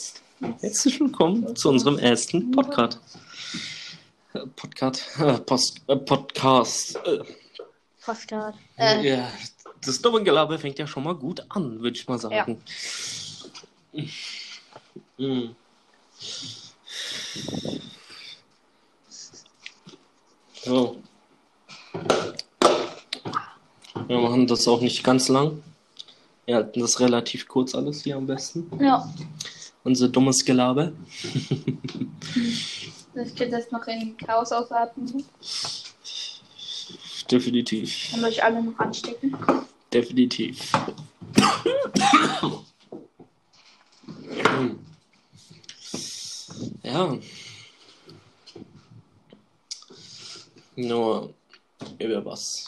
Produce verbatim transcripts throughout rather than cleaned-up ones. jetzt herzlich willkommen zu unserem ersten Podcast. Podcast? Äh, Post, äh, Podcast. Äh. Podcast. Äh. Ja, das Doppelgelaber fängt ja schon mal gut an, würde ich mal sagen. Ja. Mhm. So. Wir machen das auch nicht ganz lang. Wir halten das relativ kurz alles hier am besten. Ja. Unser dummes Gelaber. Das könnte das noch in Chaos ausarten. Definitiv. Und euch alle noch anstecken. Definitiv. Ja. Nur über was?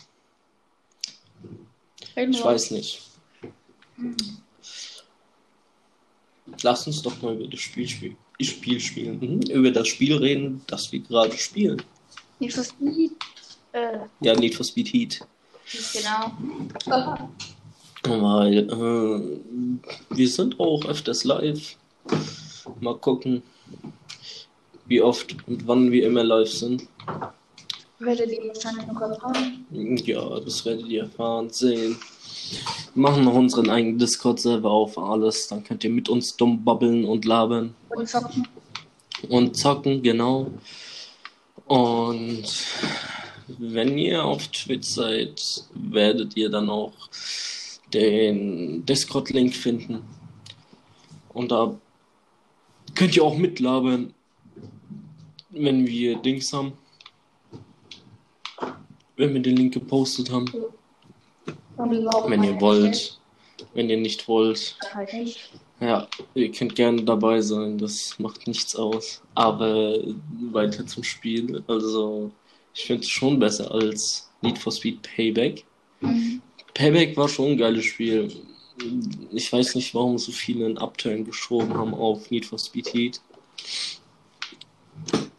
Rainbow. Ich weiß nicht. Lass uns doch mal über das Spiel, spiel, Spiel spielen. Mhm. Über das Spiel reden, das wir gerade spielen. Need for Speed. Äh. Ja, Need for Speed Heat. Genau. Aha. Mal, äh, wir sind auch öfters live. Mal gucken, wie oft und wann wir immer live sind. Werdet ihr wahrscheinlich noch erfahren? Ja, das werdet ihr erfahren, sehen. Wir machen noch unseren eigenen Discord-Server auf, alles. Dann könnt ihr mit uns dumm babbeln und labern. Und zocken. Und zocken, genau. Und wenn ihr auf Twitch seid, werdet ihr dann auch den Discord-Link finden. Und da könnt ihr auch mitlabern, wenn wir Dings haben. Wenn wir den Link gepostet haben. Wenn ihr wollt. Wenn ihr nicht wollt. Ja, ihr könnt gerne dabei sein. Das macht nichts aus. Aber weiter zum Spiel. Also, ich finde es schon besser als Need for Speed Payback. Mhm. Payback war schon ein geiles Spiel. Ich weiß nicht, warum so viele einen Upturn geschoben haben auf Need for Speed Heat.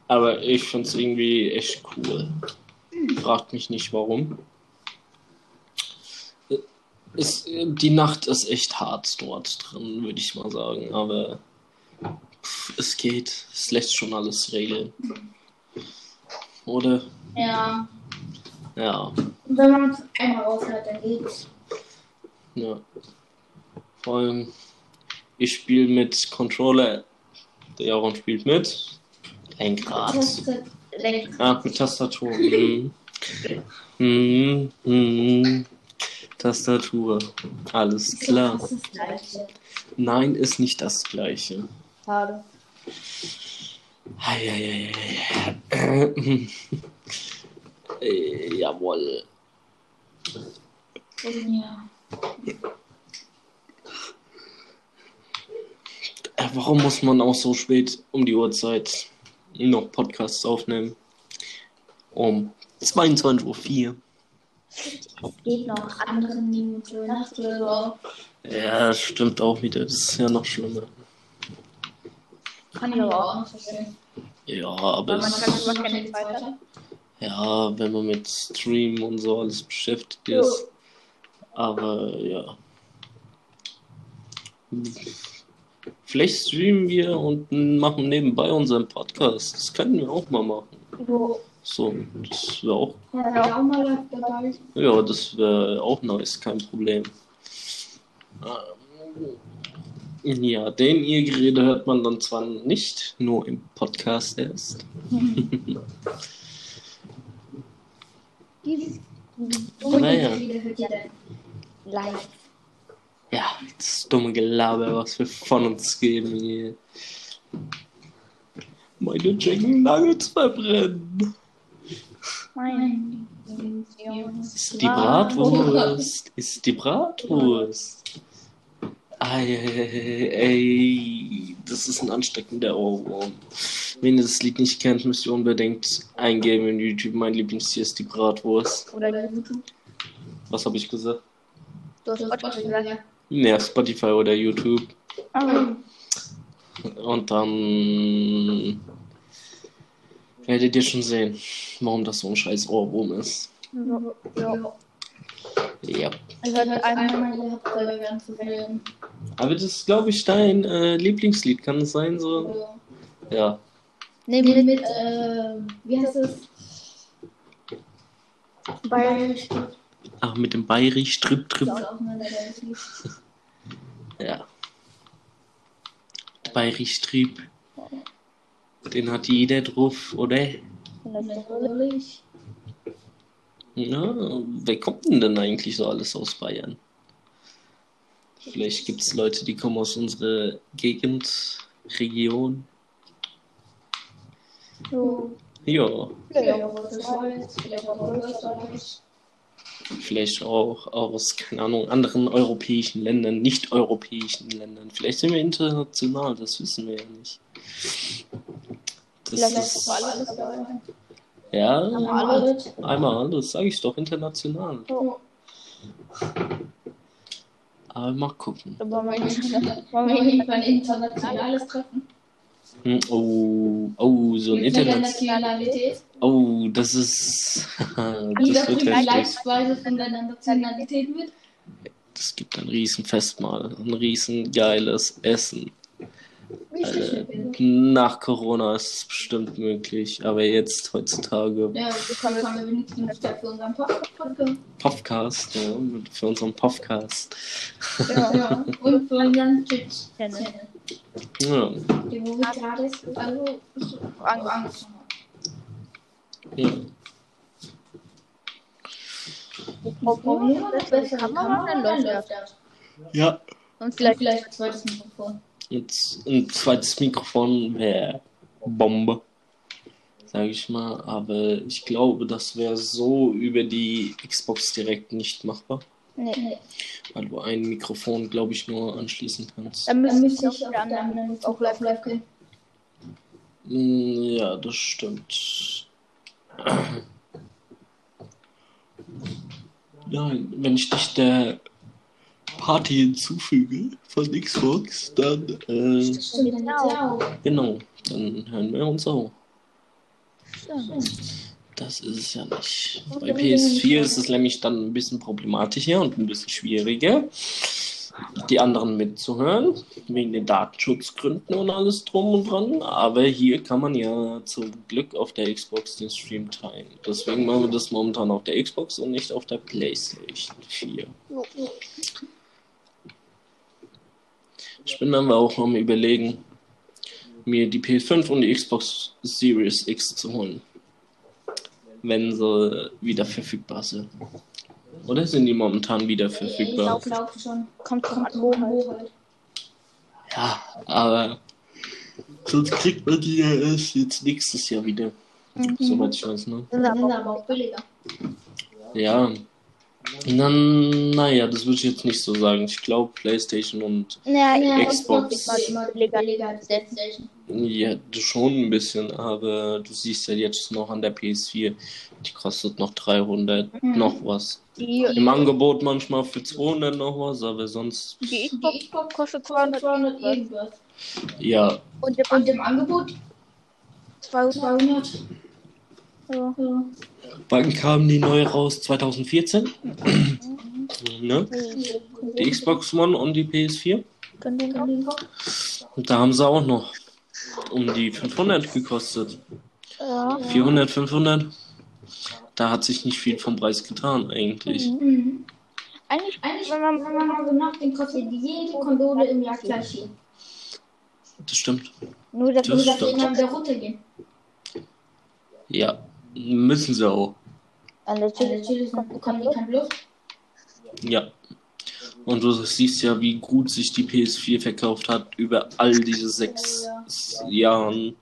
Aber ich finde es irgendwie echt cool. Fragt mich nicht, warum. Es, die Nacht ist echt hart dort drin, würde ich mal sagen. Aber pff, es geht. Es lässt schon alles regeln. Oder? Ja. Ja. Und wenn man es einmal raushört, dann geht's. Ja. Vor allem, ich spiele mit Controller. Der Jaron spielt mit Lenkrad. Lenkrad. Ah, mit Tastatur. mm. Mm, mm. Tastatur. Alles klar. Das ist das Gleiche. Nein, ist nicht das Gleiche. Schade. Eieieiei. Äh, äh, jawohl. Ja. Warum muss man auch so spät um die Uhrzeit noch Podcasts aufnehmen? Um zweiundzwanzig Uhr vier. Es geht noch andere Dinge für Nacht oder so. Ja, das stimmt auch wieder. Das ist ja noch schlimmer. Kann ich aber auch noch verstehen. Ja, aber. Man es kann, man kann nicht weiter. Ja, wenn man mit Stream und so alles beschäftigt jo. ist. Aber ja. Vielleicht streamen wir und machen nebenbei unseren Podcast. Das können wir auch mal machen. Jo. So, das wäre auch. Ja, auch mal dabei. Ja, das wäre auch nice, kein Problem. Ja, den ihr Gerede hört man dann zwar nicht, nur im Podcast erst. Hm. Dieses dumme ja. Gerede hört ihr dann live. Ja, das dumme Gelaber, was wir von uns geben hier. Meine Chicken Nuggets verbrennen. Nein. Ist die Bratwurst. Ist die Bratwurst. Ei, ei, ei. Das ist ein ansteckender Ohrwurm. Wenn ihr das Lied nicht kennt, müsst ihr unbedingt eingeben in YouTube. Mein Lieblingstier ist die Bratwurst. Oder YouTube. Was habe ich gesagt? Du hast Spotify gesagt. Ja, Spotify oder YouTube. Oh. Und dann werdet ihr schon sehen, warum das so ein scheiß Ohrwurm ist. Ja. Ja. Ich hatte einmal gehabt bei der ganzen Welt. Aber das ist, glaube ich, dein äh, Lieblingslied, kann es sein? So? Ja. ja. Ne, mit, mit, äh, wie heißt es? Bayerisch. Ach, mit dem Bayerisch, Trip, Trip. Ja. Bayerisch, Trip. Den hat jeder drauf, oder? Natürlich. Ja, wer kommt denn denn eigentlich so alles aus Bayern? Vielleicht gibt es Leute, die kommen aus unserer Gegend, Region. So. Ja. Vielleicht auch aus, keine Ahnung, anderen europäischen Ländern, nicht europäischen Ländern. Vielleicht sind wir international, das wissen wir ja nicht. Das Vielleicht ist... alles dabei. Ja, einmal alles, einmal alles, sage ich doch, international. Oh. Aber mal gucken. Aber wollen wir mal international alles treffen? Oh, oh, so ein Internationalität. Oh, das ist... das wird Leibspeise von deiner Nationalität mit? Das gibt ein riesen Festmahl, ein riesen geiles Essen. Äh, nach Corona ist es bestimmt möglich, aber jetzt heutzutage. Ja, wir kommen wenigstens für unseren Podcast. Podcast, ja, für unseren Podcast. Ja, ja. Und für unseren Twitch-Channel. Ja. Den, wo wir gerade also angefangen haben. Ja. Probieren wir das besser. Kamera dann läuft das. Ja. Und vielleicht ein zweites Mikrofon. Jetzt ein zweites Mikrofon wäre Bombe, sage ich mal. Aber ich glaube, das wäre so über die Xbox direkt nicht machbar. Nee. Weil du ein Mikrofon, glaube ich, nur anschließen kannst. Dann müsste ich auch, dann, dann auch live live gehen. Ja, das stimmt. Nein, wenn ich dich der Party hinzufüge von Xbox, dann äh, genau. genau, dann hören wir uns auch. Das ist es ja nicht. Bei P S vier ist es nämlich dann ein bisschen problematischer und ein bisschen schwieriger, die anderen mitzuhören, wegen den Datenschutzgründen und alles drum und dran, aber hier kann man ja zum Glück auf der Xbox den Stream teilen. Deswegen machen wir das momentan auf der Xbox und nicht auf der PlayStation vier. Ich bin dann auch am Überlegen, mir die P S fünf und die Xbox Series X zu holen, wenn sie wieder verfügbar sind. Oder sind die momentan wieder verfügbar? Ich glaube schon. Kommt drauf an, wo halt. Ja, aber sonst kriegt man die ja erst jetzt nächstes Jahr wieder. Mhm. Soweit ich weiß, ne? Sind aber auch billiger. Ja. Na, naja, das würde ich jetzt nicht so sagen. Ich glaube, PlayStation und ja, ja, Xbox. Ja, schon ein bisschen, aber du siehst ja jetzt noch an der P S vier, die kostet noch dreihundert, mhm. noch was. Die, Im die, Angebot manchmal für zweihundert noch was, aber sonst... Die Xbox kostet zweihundert irgendwas. Ja. Und im, und im Angebot? zweihundert. Ja. Ja. Wann kam die neue raus? zwanzig vierzehn? Ne? Die Xbox One und die P S vier. Und da haben sie auch noch um die fünfhundert gekostet. Ja. vierhundert, fünfhundert. Da hat sich nicht viel vom Preis getan, eigentlich. Mhm. Eigentlich, wenn man, wenn man mal so nachdenkt, kostet jede Konsole im Jahr gleich viel. Das stimmt. Nur, dass das wir dann wieder runtergehen. Ja. Müssen sie auch. An der Tür bekommen die keine Luft. Ja. Und du siehst ja, wie gut sich die P S vier verkauft hat über all diese sechs ja, ja. Jahren.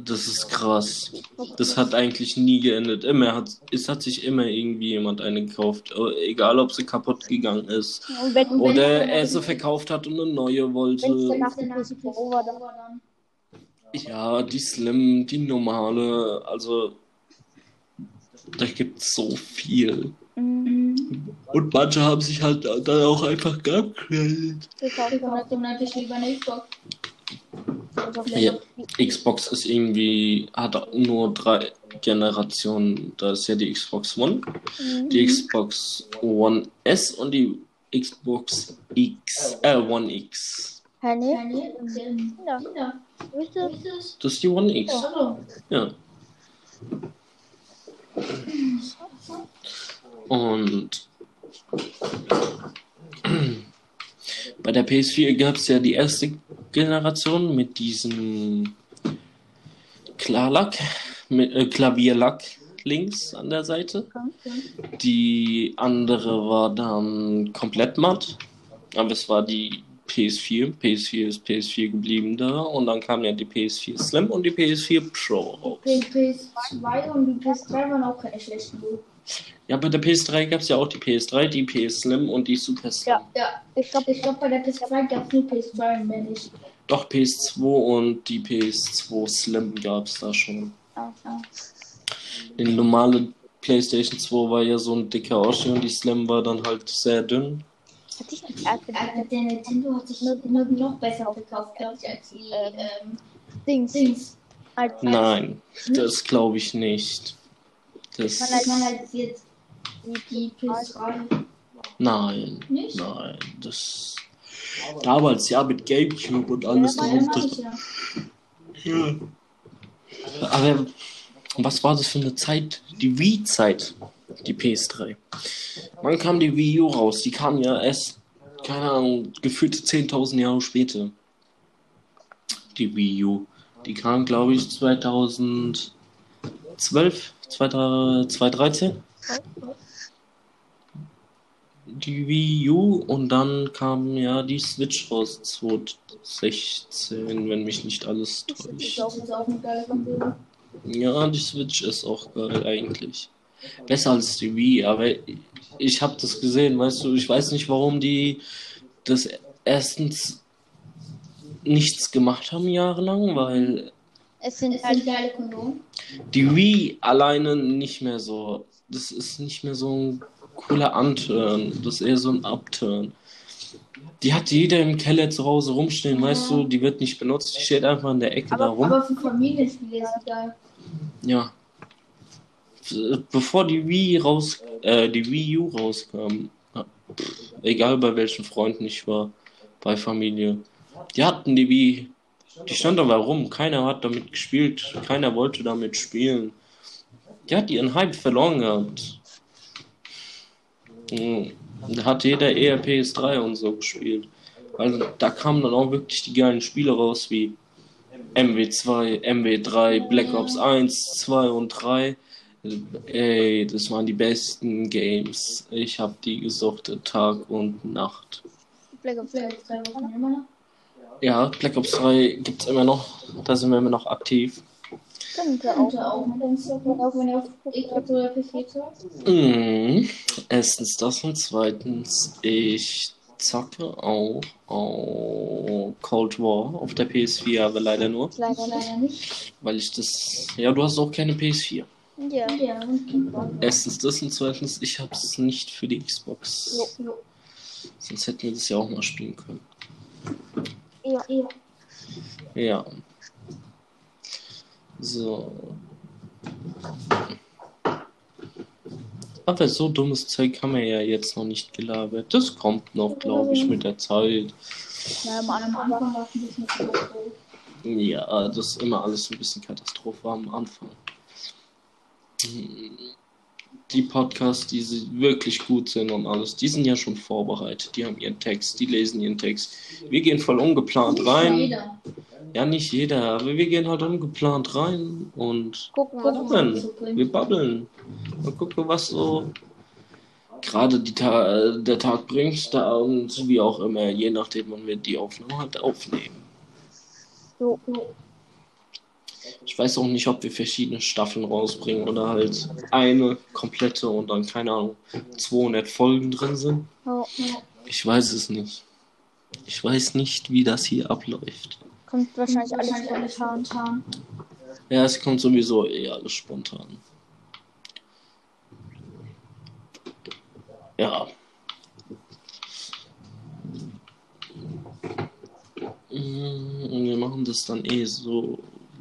Das ist krass. Das hat eigentlich nie geendet. Immer hat, es hat sich immer irgendwie jemand eine gekauft. Egal, ob sie kaputt gegangen ist. Und wenn, oder wenn er sie verkauft hat und eine neue wollte. Ja, die Slim, die normale, also... Da gibt es so viel. Mhm. Und manche haben sich halt dann auch einfach geupgradet. Ja, Xbox ist irgendwie, hat nur drei, Generation, da ist ja die Xbox One, mhm. die Xbox One S und die Xbox X, äh, One X. Honey? Ja. Das ist die One X. Ja. Und bei der P S vier gab es ja die erste Generation mit diesem Klarlack, mit äh, Klavierlack links an der Seite. Die andere war dann komplett matt, aber es war die P S vier. P S vier ist P S vier geblieben da und dann kam ja die P S vier Slim und die P S vier Pro raus. Die P S zwei und die P S drei waren auch keine schlechten. Ja, bei der P S drei gab es ja auch die P S drei, die P S Slim und die Super Slim. Ja, ja. Ich glaube, ich glaub, bei der P S zwei gab es nur P S zwei und mehr nicht. Doch, P S zwei und die P S zwei Slim gab es da schon. Ah, ah. Die normale PlayStation zwei war ja so ein dicker Oschi und die Slim war dann halt sehr dünn. Hat sich nicht also, der Nintendo hat sich immer noch besser gekauft, glaube ich, als die ähm, Dings. Dings. Als, als Nein, hm? das glaube ich nicht. Das man halt, man halt jetzt die P S drei. Nein, nicht? nein, das damals ja mit Gamecube und alles ja, drauf. Ja. Aber was war das für eine Zeit? Die Wii-Zeit, die P S drei. Wann kam die Wii U raus? Die kam ja erst, keine Ahnung, gefühlte zehntausend Jahre später. Die Wii U. Die kam, glaube ich, zweitausendzwölf, zweitausenddreizehn Die Wii U und dann kam ja die Switch raus, zweitausendsechzehn wenn mich nicht alles täuscht. Ja, die Switch ist auch geil eigentlich. Besser als die Wii, aber ich habe das gesehen, weißt du, ich weiß nicht, warum die das erstens nichts gemacht haben jahrelang, weil es sind halt geile Kondome. Die Wii alleine nicht mehr so. Das ist nicht mehr so ein cooler Anturn. Das ist eher so ein Upturn. Die hat jeder im Keller zu Hause rumstehen, ja. weißt du, die wird nicht benutzt, die steht einfach in der Ecke aber, da rum. Aber für Familienspiele ist es geil. Ja. Bevor die Wii raus, äh, die Wii U rauskam, egal bei welchen Freunden ich war, bei Familie, die hatten die Wii. Die stand aber rum, keiner hat damit gespielt, keiner wollte damit spielen. Die hat ihren Hype verloren gehabt. Da hat jeder eher P S drei und so gespielt. Also da kamen dann auch wirklich die geilen Spiele raus wie M W zwei, M W drei, Black Ops eins, zwei und drei. Ey, das waren die besten Games. Ich hab die gesuchtet Tag und Nacht. Black Ops drei waren immer noch? Ja, Black Ops drei gibt es immer noch. Da sind wir immer noch aktiv. Könnte auch. Mhm. Erstens das und zweitens, ich zocke auch auf Cold War auf der P S vier, aber leider nur. Leider, leider nicht. Weil ich das... Ja, du hast auch keine P S vier. Ja. Erstens das und zweitens, ich hab's nicht für die Xbox. No, no. Sonst hätten wir das ja auch mal spielen können. Ja, ja. Ja. So. Aber so dummes Zeug haben wir ja jetzt noch nicht gelabert. Das kommt noch, glaube ich, mit der Zeit. Ja, am Anfang war es ein bisschen Katastrophe. Ja, das ist immer alles ein bisschen Katastrophe am Anfang. Die Podcasts, die wirklich gut sind und alles, die sind ja schon vorbereitet. Die haben ihren Text, die lesen ihren Text. Wir gehen voll ungeplant rein. Nicht jeder. Ja, nicht jeder, aber wir gehen halt ungeplant rein und gucken, babbeln. So wir babbeln und gucken, was so gerade die Ta- der Tag bringt, da und so wie auch immer, je nachdem, wann wir die Aufnahme halt aufnehmen. So. Ich weiß auch nicht, ob wir verschiedene Staffeln rausbringen oder halt eine komplette und dann, keine Ahnung, zweihundert Folgen drin sind. Oh. Ich weiß es nicht. Ich weiß nicht, wie das hier abläuft. Kommt wahrscheinlich, kommt alles, wahrscheinlich alles spontan. Ja, es kommt sowieso eh alles spontan. Ja. Und wir machen das dann eh so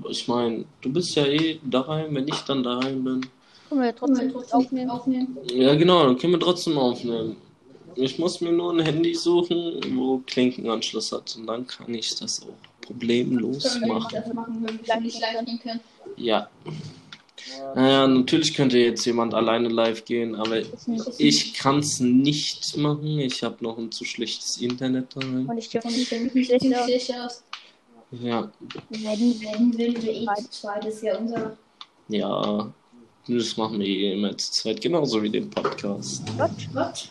ich meine, du bist ja eh daheim, wenn ich dann daheim bin. Können wir ja trotzdem, wir trotzdem aufnehmen. aufnehmen. Ja genau, dann können wir trotzdem aufnehmen. Ich muss mir nur ein Handy suchen, wo Klinkenanschluss hat. Und dann kann ich das auch problemlos machen. Ja. Naja, natürlich könnte jetzt jemand alleine live gehen, aber ich kann es nicht machen. Ich habe noch ein zu schlechtes Internet daheim. Und ich glaube nicht, wenn ich mich schlecht aus. Ja. Wenn, wenn, wenn wir eh zu zweit, ist ja unser... Ja, das machen wir eh immer zu zweit, genauso wie den Podcast. Was? Was?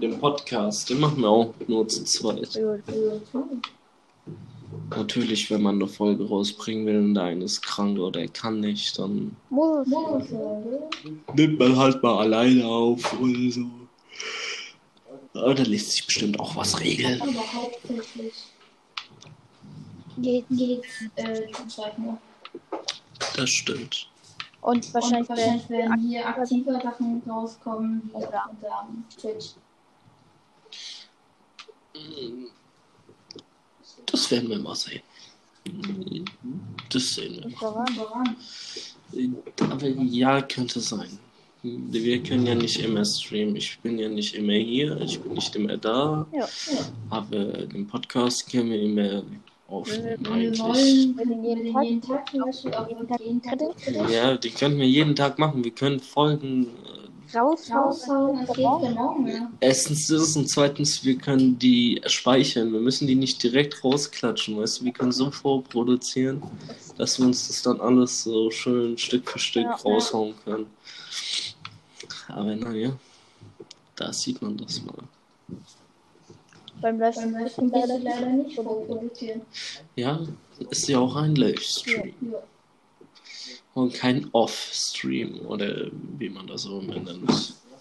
Den Podcast, den machen wir auch nur zu zweit. Natürlich, wenn man eine Folge rausbringen will und der eine ist krank oder er kann nicht, dann nimmt man halt mal alleine auf oder so. Aber da lässt sich bestimmt auch was regeln. Aber hauptsächlich geht zu zweit nur. Das stimmt. Und wahrscheinlich, und wahrscheinlich werden aktiv- hier aktive Sachen rauskommen, wie unter anderem Twitch. Das werden wir mal sehen. Das sehen wir. Warum? Aber ja, könnte sein. Wir können ja nicht immer streamen. Ich bin ja nicht immer hier, ich bin nicht immer da. Ja. Aber den Podcast können wir immer... aufnehmen eigentlich. Ja, die können wir jeden Tag machen. Wir können Folgen äh, raushauen. Erstens ist es und zweitens, wir können die speichern. Wir müssen die nicht direkt rausklatschen, weißt du? Wir können so vorproduzieren, dass wir uns das dann alles so schön Stück für Stück ja, raushauen können. Aber naja, da sieht man das mal. Beim Livestream leider, leider, leider nicht vorproduzieren. Ja, ist ja auch ein Livestream. Ja, ja. Und kein Off-Stream oder wie man das so nennt.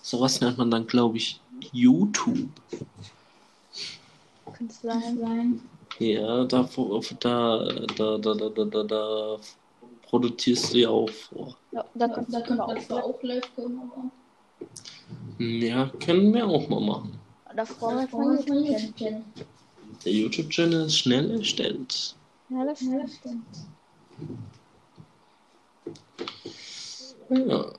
Sowas nennt man dann, glaube ich, YouTube. Könnte es sein. Ja, da, da, da, da, da, da, da produzierst du ja auch vor. Ja, da, da, da können wir auch live kommen. Ja, können wir auch mal machen. Oder vorher von YouTube-Channel. Der YouTube-Channel ist schnell erstellt. Schnell erstellt. Ja.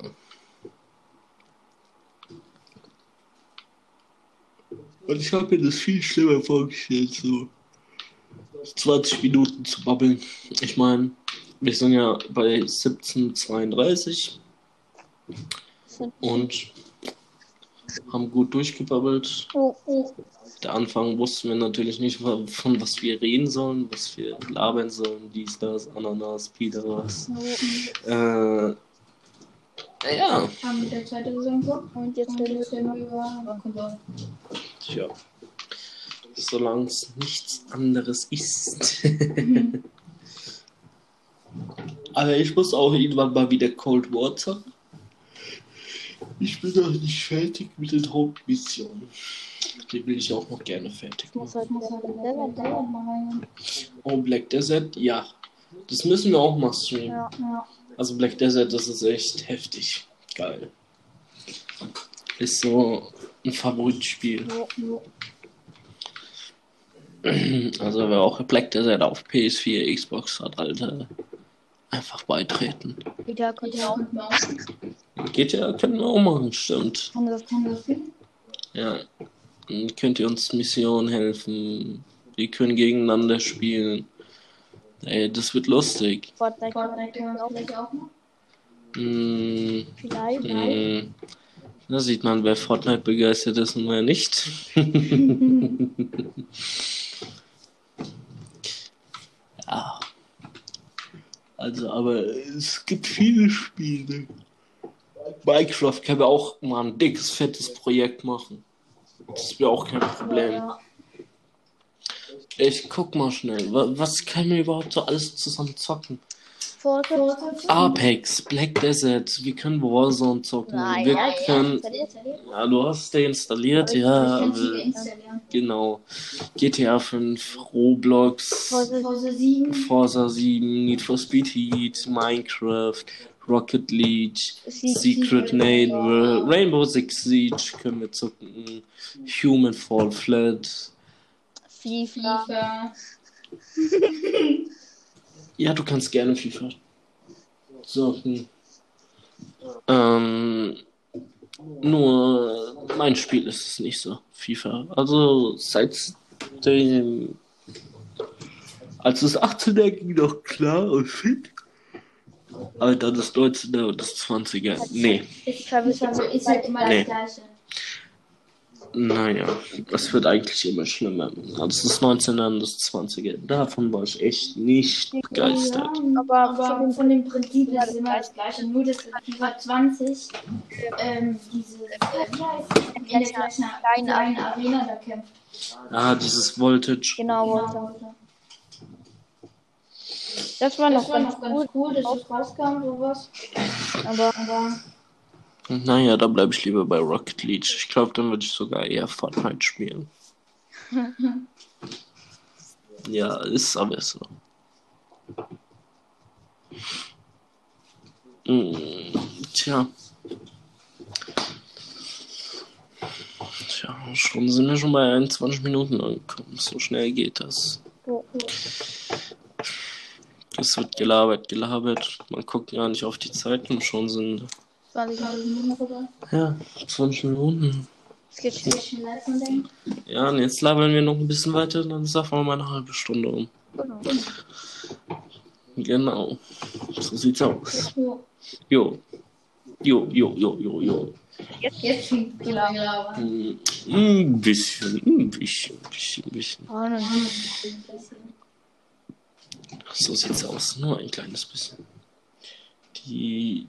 Und ich habe mir das viel schlimmer vorgestellt, so zwanzig Minuten zu babbeln. Ich meine, wir sind ja bei siebzehn zweiunddreißig und haben gut durchgebabbelt. Der Anfang wussten wir natürlich nicht, von was wir reden sollen, was wir labern sollen, dies, das, Ananas, Pida, was. Äh, ja. Haben wir der zweite Saison so? Und jetzt reden wir über Rakun. Tja. Solange es nichts anderes ist. Mhm. Aber ich muss auch irgendwann mal wieder Cold War zocken. Ich bin noch nicht fertig mit den Hauptmissionen. Die will ich auch noch gerne fertig machen. Oh, Black Desert, ja. Das müssen wir auch mal streamen. Ja, ja. Also Black Desert, das ist echt heftig. Geil. Ist so ein Favoritspiel. Ja, ja. Also wer auch Black Desert auf P S vier, Xbox hat, Alter, einfach beitreten. G T A können wir auch machen. G T A können wir auch machen, stimmt. Kann das, kann das hin? Ja. Dann könnt ihr uns Missionen helfen. Wir können gegeneinander spielen. Ey, das wird lustig. Fortnite können wir auch machen? Mmh, vielleicht, vielleicht. Da sieht man, wer Fortnite begeistert ist und wer nicht. Ja. Also, aber es gibt viele Spiele. Minecraft können wir auch mal ein dickes, fettes Projekt machen. Das wäre auch kein Problem. Ich guck mal schnell. Was können wir überhaupt so alles zusammen zocken? Apex, Black Desert, wir können Warzone zocken. Nein, wir ja, können. Ja, ja, du hast den installiert, aber ja. Aber genau. G T A fünf, Roblox, Forza sieben. Forza sieben, Need for Speed Heat, Minecraft, Rocket League, Siege, Secret Name, Rainbow. Rainbow Six Siege können wir zocken. Human Fall Flat. FIFA. Ja, du kannst gerne FIFA. So. Hm. Ähm, nur mein Spiel ist es nicht so, FIFA. Also seit dem, als es achtzehnter ging, noch klar und fit. Aber dann das neunzehnter und das zwanziger. Nee. Ich glaube, es ist halt immer das Gleiche. Naja, das wird eigentlich immer schlimmer. Also das neunzehner und das zwanziger. Davon war ich echt nicht begeistert. Ja, aber, aber von dem Prinzip her ist immer das Gleiche. Nur, dass über zwanzig ähm, diese äh, in der gleichen kleinen Arena da kämpft. Ah, dieses Voltage. Genau, Voltage. Das war noch ganz cool, dass das rauskam, sowas. Aber, aber... Naja, da bleibe ich lieber bei Rocket League. Ich glaube, dann würde ich sogar eher Fortnite spielen. Ja, ist aber so. Hm, tja. Tja, schon sind wir schon bei einundzwanzig Minuten angekommen. So schnell geht das. Es wird gelabert, gelabert. Man guckt gar nicht auf die Zeit und schon sind... Ja, zwanzig Minuten. Es geht schneller von dem. Ja, und jetzt labern wir noch ein bisschen weiter, dann sagen wir mal eine halbe Stunde um. Genau. Genau. So sieht's aus. Jo. Jo, jo, jo, jo, jo. Jetzt, jetzt schon gelabert. Ein bisschen, ein bisschen, ein bisschen, ein bisschen. Oh, nein. So sieht's aus. Nur ein kleines bisschen. Die...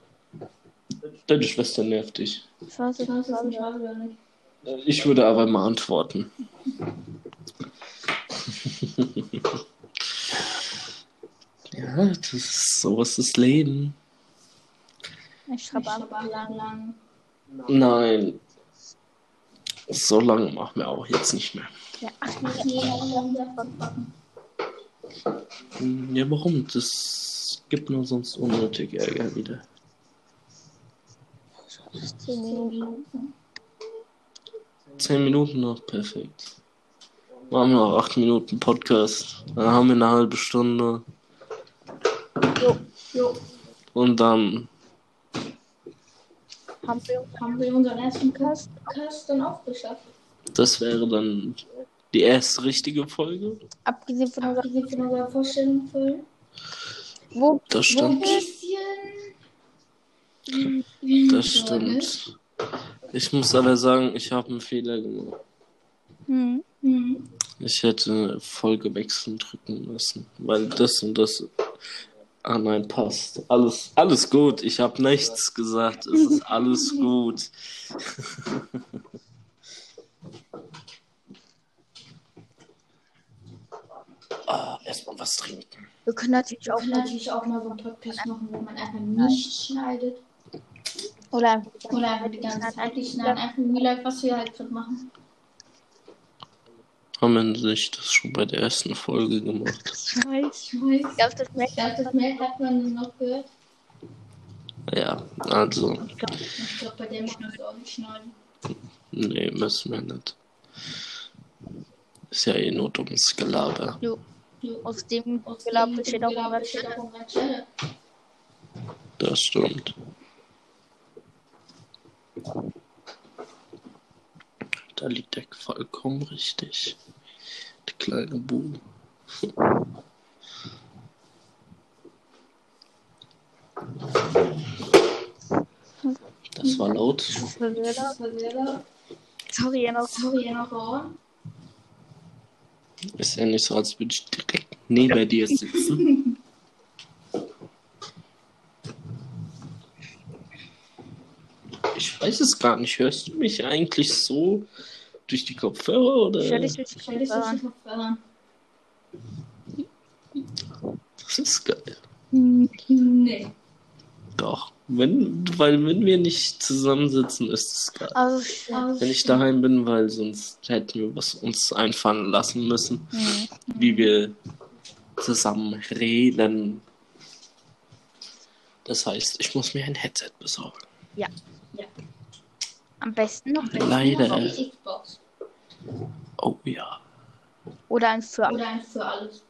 Deine Schwester nervt dich. Ich würde aber mal antworten. Ja, das ist, so ist das Leben. Ich schreibe aber lang, lang. Nein. So lange machen wir auch jetzt nicht mehr. Ja, ja, warum? Das gibt nur sonst unnötig Ärger wieder. zehn Minuten. zehn Minuten noch, perfekt. Machen wir noch acht Minuten Podcast. Dann haben wir eine halbe Stunde. Jo, jo. Und dann... Haben wir, haben wir unseren ersten Cast, Cast dann auch geschafft? Das wäre dann die erste richtige Folge. Abgesehen von unserer, von unserer Vorstellung Folge. Wo, das stimmt. Das stimmt. Ich muss aber sagen, ich habe einen Fehler gemacht. Hm, hm. Ich hätte Folge wechseln drücken müssen, weil das und das... Ah nein, passt. Alles, alles gut. Ich habe nichts gesagt. Es ist alles gut. Ah, erstmal was trinken. Wir können natürlich auch, natürlich auch mal so einen Podcast machen, wo man einfach nicht schneidet. Oder, oder einfach die ganze Zeit nicht schneiden, einfach wie Leute, was wir halt drin machen. Haben wir sich das schon bei der ersten Folge gemacht? Ich weiß, ich weiß. Ich glaube, das merkt glaub, hat man noch gehört. Ja, also. Ich glaube, glaub, bei dem müssen wir es auch nicht schneiden. Nee, müssen wir nicht. Ist ja eh nur dummes Gelaber. Jo, jo. Aus dem Gelaber besteht auch ein Ratschelle. Das stimmt. Da liegt der vollkommen richtig. Der kleine Buben. Das war laut. Das war sehr laut. Sorry, ihr noch, sorry, ihr noch Ohren. Ist ja nicht so, als würde ich direkt neben dir sitzen. Ich weiß es gar nicht. Hörst du mich eigentlich so durch die Kopfhörer? Oder? Ich höre dich durch die Kopfhörer. Das ist geil. Nee. Doch. Wenn, weil wenn wir nicht zusammensitzen, ist es geil. Also, also wenn ich daheim bin, weil sonst hätten wir was uns einfallen lassen müssen, mhm. wie wir zusammen reden. Das heißt, ich muss mir ein Headset besorgen. Ja. Ja. Am besten noch leider. Besten Xbox. Oh ja. Oder eins für alles. Oder eins für alles.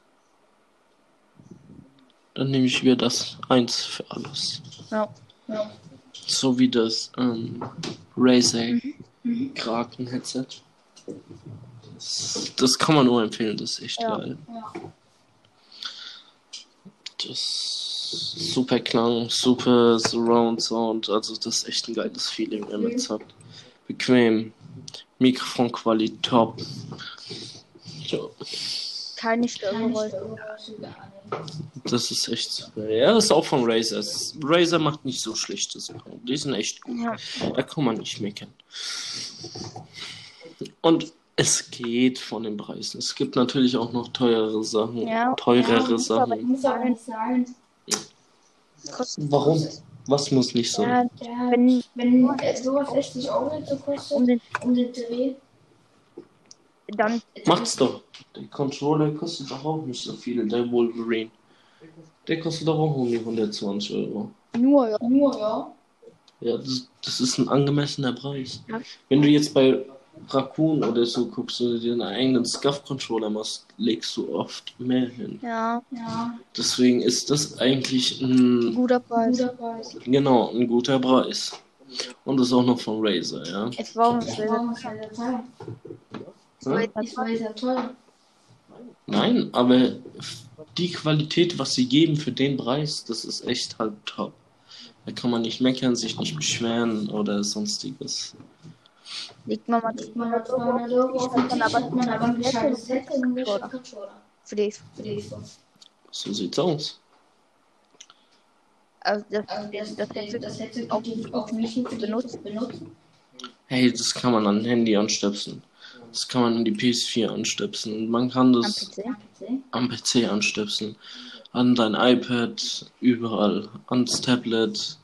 Dann nehme ich wieder das eins für alles. Ja. Ja. So wie das ähm, Razer Kraken Headset. Das, das kann man nur empfehlen, das ist echt ja. geil. Ja. Das super Klang, super Surround Sound, also das ist echt ein geiles Feeling, wenn man es hat. Bequem, Mikrofonqualität top. Ja. Keine Störgeräusche. Das ist echt super. Ja, das ist auch von Razer. Razer macht nicht so schlechtes. Die sind echt gut. Ja. Da kann man nicht meckern. Und es geht von den Preisen. Es gibt natürlich auch noch teurere Sachen. Ja, teurere ja, Sachen. Aber ich muss auch nicht sein. Warum? Was muss nicht sein? Ja, ja, wenn, wenn sowas echt nicht auch nicht so kostet, um den, um den Dreh, dann macht's doch. Der Controller kostet doch auch nicht so viel, der Wolverine. Der kostet doch auch um die hundertzwanzig Euro. Nur, ja. Nur, ja. Ja, das, das ist ein angemessener Preis. Ja. Wenn du jetzt bei Rakun oder so guckst oder dir einen eigenen Scuff-Controller machst, legst du oft mehr hin. Ja, ja. Deswegen ist das eigentlich ein guter Preis. Guter Preis. Genau, ein guter Preis. Und das ist auch noch von Razer, ja. Es war auch Razer. Ich weiß ja toll. Nein, aber die Qualität, was sie geben für den Preis, das ist echt halt top. Da kann man nicht meckern, sich nicht beschweren oder sonstiges. Liegt man mal so sieht's aus. Also das, das, das, das hätte ich auch nicht benutzt. Hey, das kann man an Handy anstöpseln. Das kann man in die P S vier anstöpseln und man kann das am P C, am P C anstöpseln, an dein iPad, überall, ans Tablet,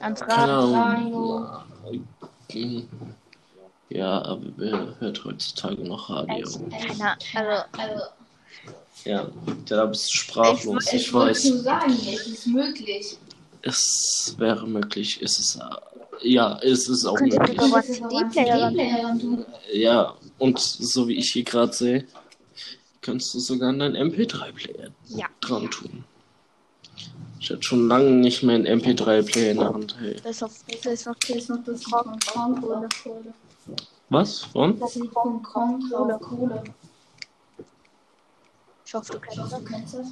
ans Radio. Ja, aber wer hört heutzutage noch Radio? Keiner, also, also. Ja, da bist du sprachlos, ich, ich weiß. Ich wollte nur sagen, es ist möglich. Es wäre möglich, es ist ja, es ist auch möglich. Ja, und so wie ich hier gerade sehe, kannst du sogar an deinen M P drei Player ja. dran tun. Ich hatte schon lange nicht mehr einen M P drei Player in der Hand. Hey. Das ist noch das Kronkohle. Was? Von? Das ist Kronkohle. Ich hoffe, du kennst das.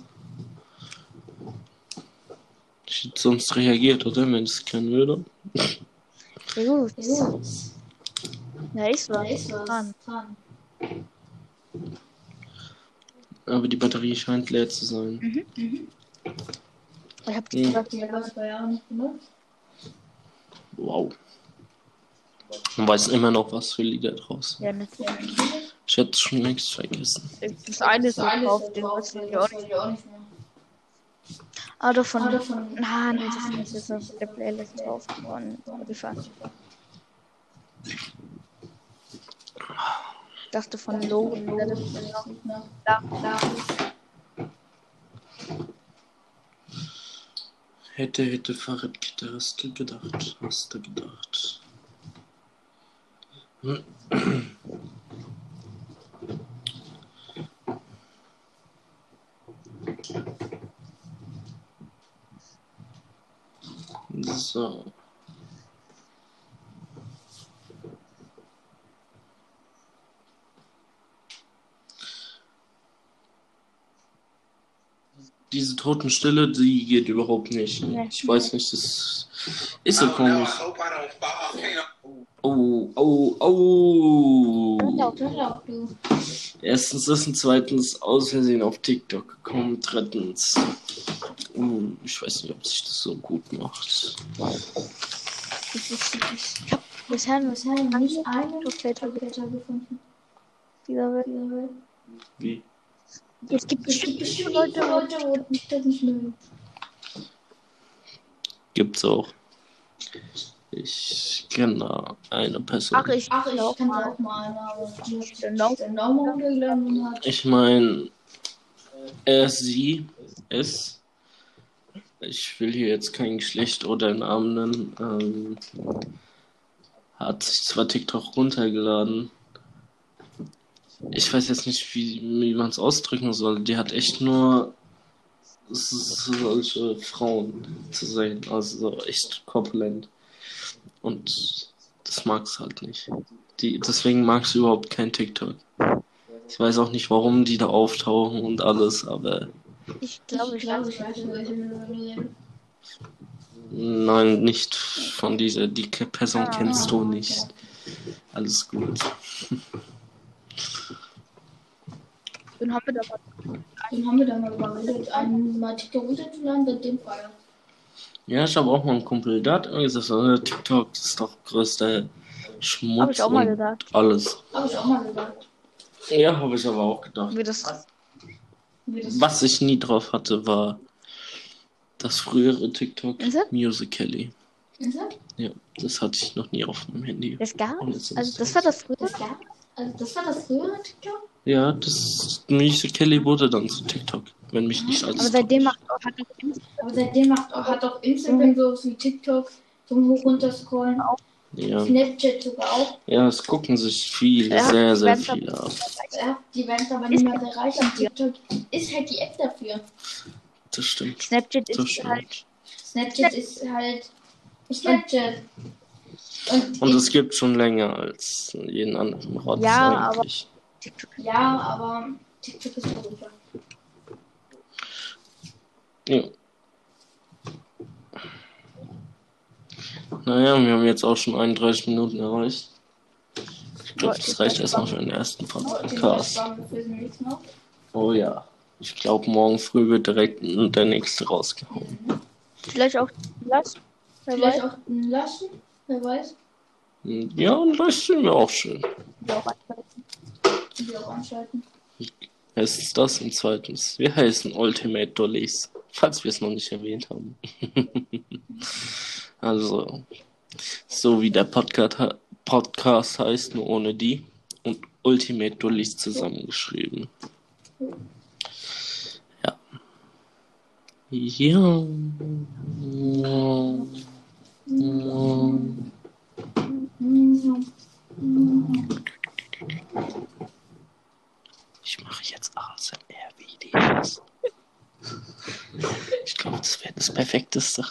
Ich hätte sonst reagiert, oder? Wenn ich es kennen würde. Ja, gut. Ja, ich war's. Aber die Batterie scheint leer zu sein. Mhm. Mhm. Ich hab die ja. gesagt, die habe ich zwei Jahre nicht benutzt. Wow. Man weiß immer noch, was für Lieder draus. Ja, natürlich. Ich hätte schon längst vergessen. Das eine ist auf dem weiß ich auch nicht mehr. Ah, doch von. Ah, von na, nee, das ah, ist jetzt auf der Playlist drauf geworden. Ich dachte von Logan. Da, da. Hätte, hätte, Fahrradgitter, hast du gedacht? Hast du gedacht? Hm. So. Diese Totenstille, die geht überhaupt nicht. Ich weiß nicht, das ist so komisch. Oh, oh, oh. Erstens das und zweitens aus Versehen auf TikTok gekommen. Drittens. Uh, ich weiß nicht, ob sich das so gut macht. Ich hab bisher nicht einen Locator gefunden. Dieser Welt. Wie? Es gibt bestimmt viele Leute, die das nicht mögen. Gibt's auch. Ich kenne eine Person. Ach, ich, Ach, ich auch kenne auch mal eine, aber die hat den Daumen hochgeladen hat. Ich meine, er, sie, es. Ich will hier jetzt kein Geschlecht oder Namen nennen. Ähm, hat sich zwar TikTok runtergeladen. Ich weiß jetzt nicht, wie, wie man es ausdrücken soll. Die hat echt nur solche Frauen zu sehen. Also echt korpulent. Und das mag's halt nicht. Die, deswegen magst du überhaupt kein TikTok. Ich weiß auch nicht, warum die da auftauchen und alles, aber... Ich glaube, ich glaube, ich weiß nicht, welche nominieren. Nein, nicht von dieser. Die Person kennst du nicht. Alles gut. Dann haben wir da mal, dann haben wir da mal überredet, einen mal TikTok runterzuladen, mit dem Fall. Ja, ich habe auch mal einen Kumpel, der hat gesagt, TikTok ist doch größter Schmutz. Hab ich auch mal gesagt. Alles. Hab ich auch mal gesagt. Ja, habe ich aber auch gedacht. Wie das, wie das was ich nie drauf hatte, war das frühere TikTok musical.ly. Ja, das hatte ich noch nie auf dem Handy. Das gab? Also das war das frühere? Das gab? Also das war das frühere TikTok? Ja, das musical.ly wurde dann zu TikTok, wenn mich nicht alles. Aber seitdem macht auch, hat auch Instagram, seitdem macht auch, hat auch Instagram so wie TikTok zum Hoch runterscrollen auch. Ja. Snapchat sogar auch. Ja, es gucken sich viele, ja, sehr, sehr viele ab. Ja, die werden aber nicht mehr sehr reich. Und TikTok ist halt die App dafür. Das stimmt. Snapchat das ist stimmt. halt... Snapchat ist halt... Snapchat. Und, Und es gibt schon länger als jeden anderen Rotz ja, eigentlich. Aber TikTok, ja, aber TikTok ist verrückter. Ja. Naja, wir haben jetzt auch schon einunddreißig Minuten erreicht. Ich glaube, das reicht erstmal für den ersten Podcast. Oh ja. Ich glaube, morgen früh wird direkt der nächste rausgehauen. Vielleicht auch lassen? Wer Vielleicht weiß? auch lassen? Wer weiß? Ja, und lassen wir auch schön. Wir auch anschalten. Wir auch anschalten. Erstens das und zweitens, wir heißen Ultimate Dullis, falls wir es noch nicht erwähnt haben. Also, so wie der Podcast, Podcast heißt, nur ohne die und Ultimate Dullis zusammengeschrieben. Ja. Ja. Ja. Ich mache jetzt A S M R-Videos. Ich glaube, das wäre das Perfekteste.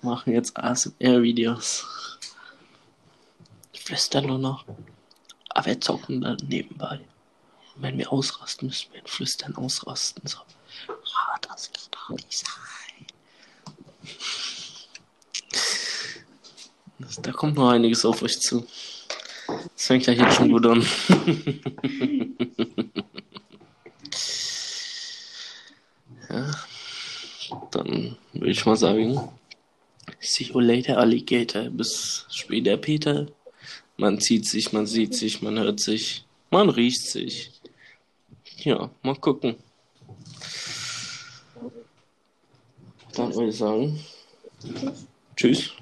Wir machen jetzt A S M R-Videos. Flüstern nur noch. Aber wir zocken dann nebenbei. Und wenn wir ausrasten, müssen wir in Flüstern ausrasten. So. Ah, das kann doch nicht sein. Das, da kommt noch einiges auf euch zu. Das fängt gleich jetzt schon gut an. Ja, dann würde ich mal sagen, see you later, Alligator. Bis später, Peter. Man zieht sich, man sieht sich, man hört sich, man riecht sich. Ja, mal gucken. Dann würde ich sagen, tschüss.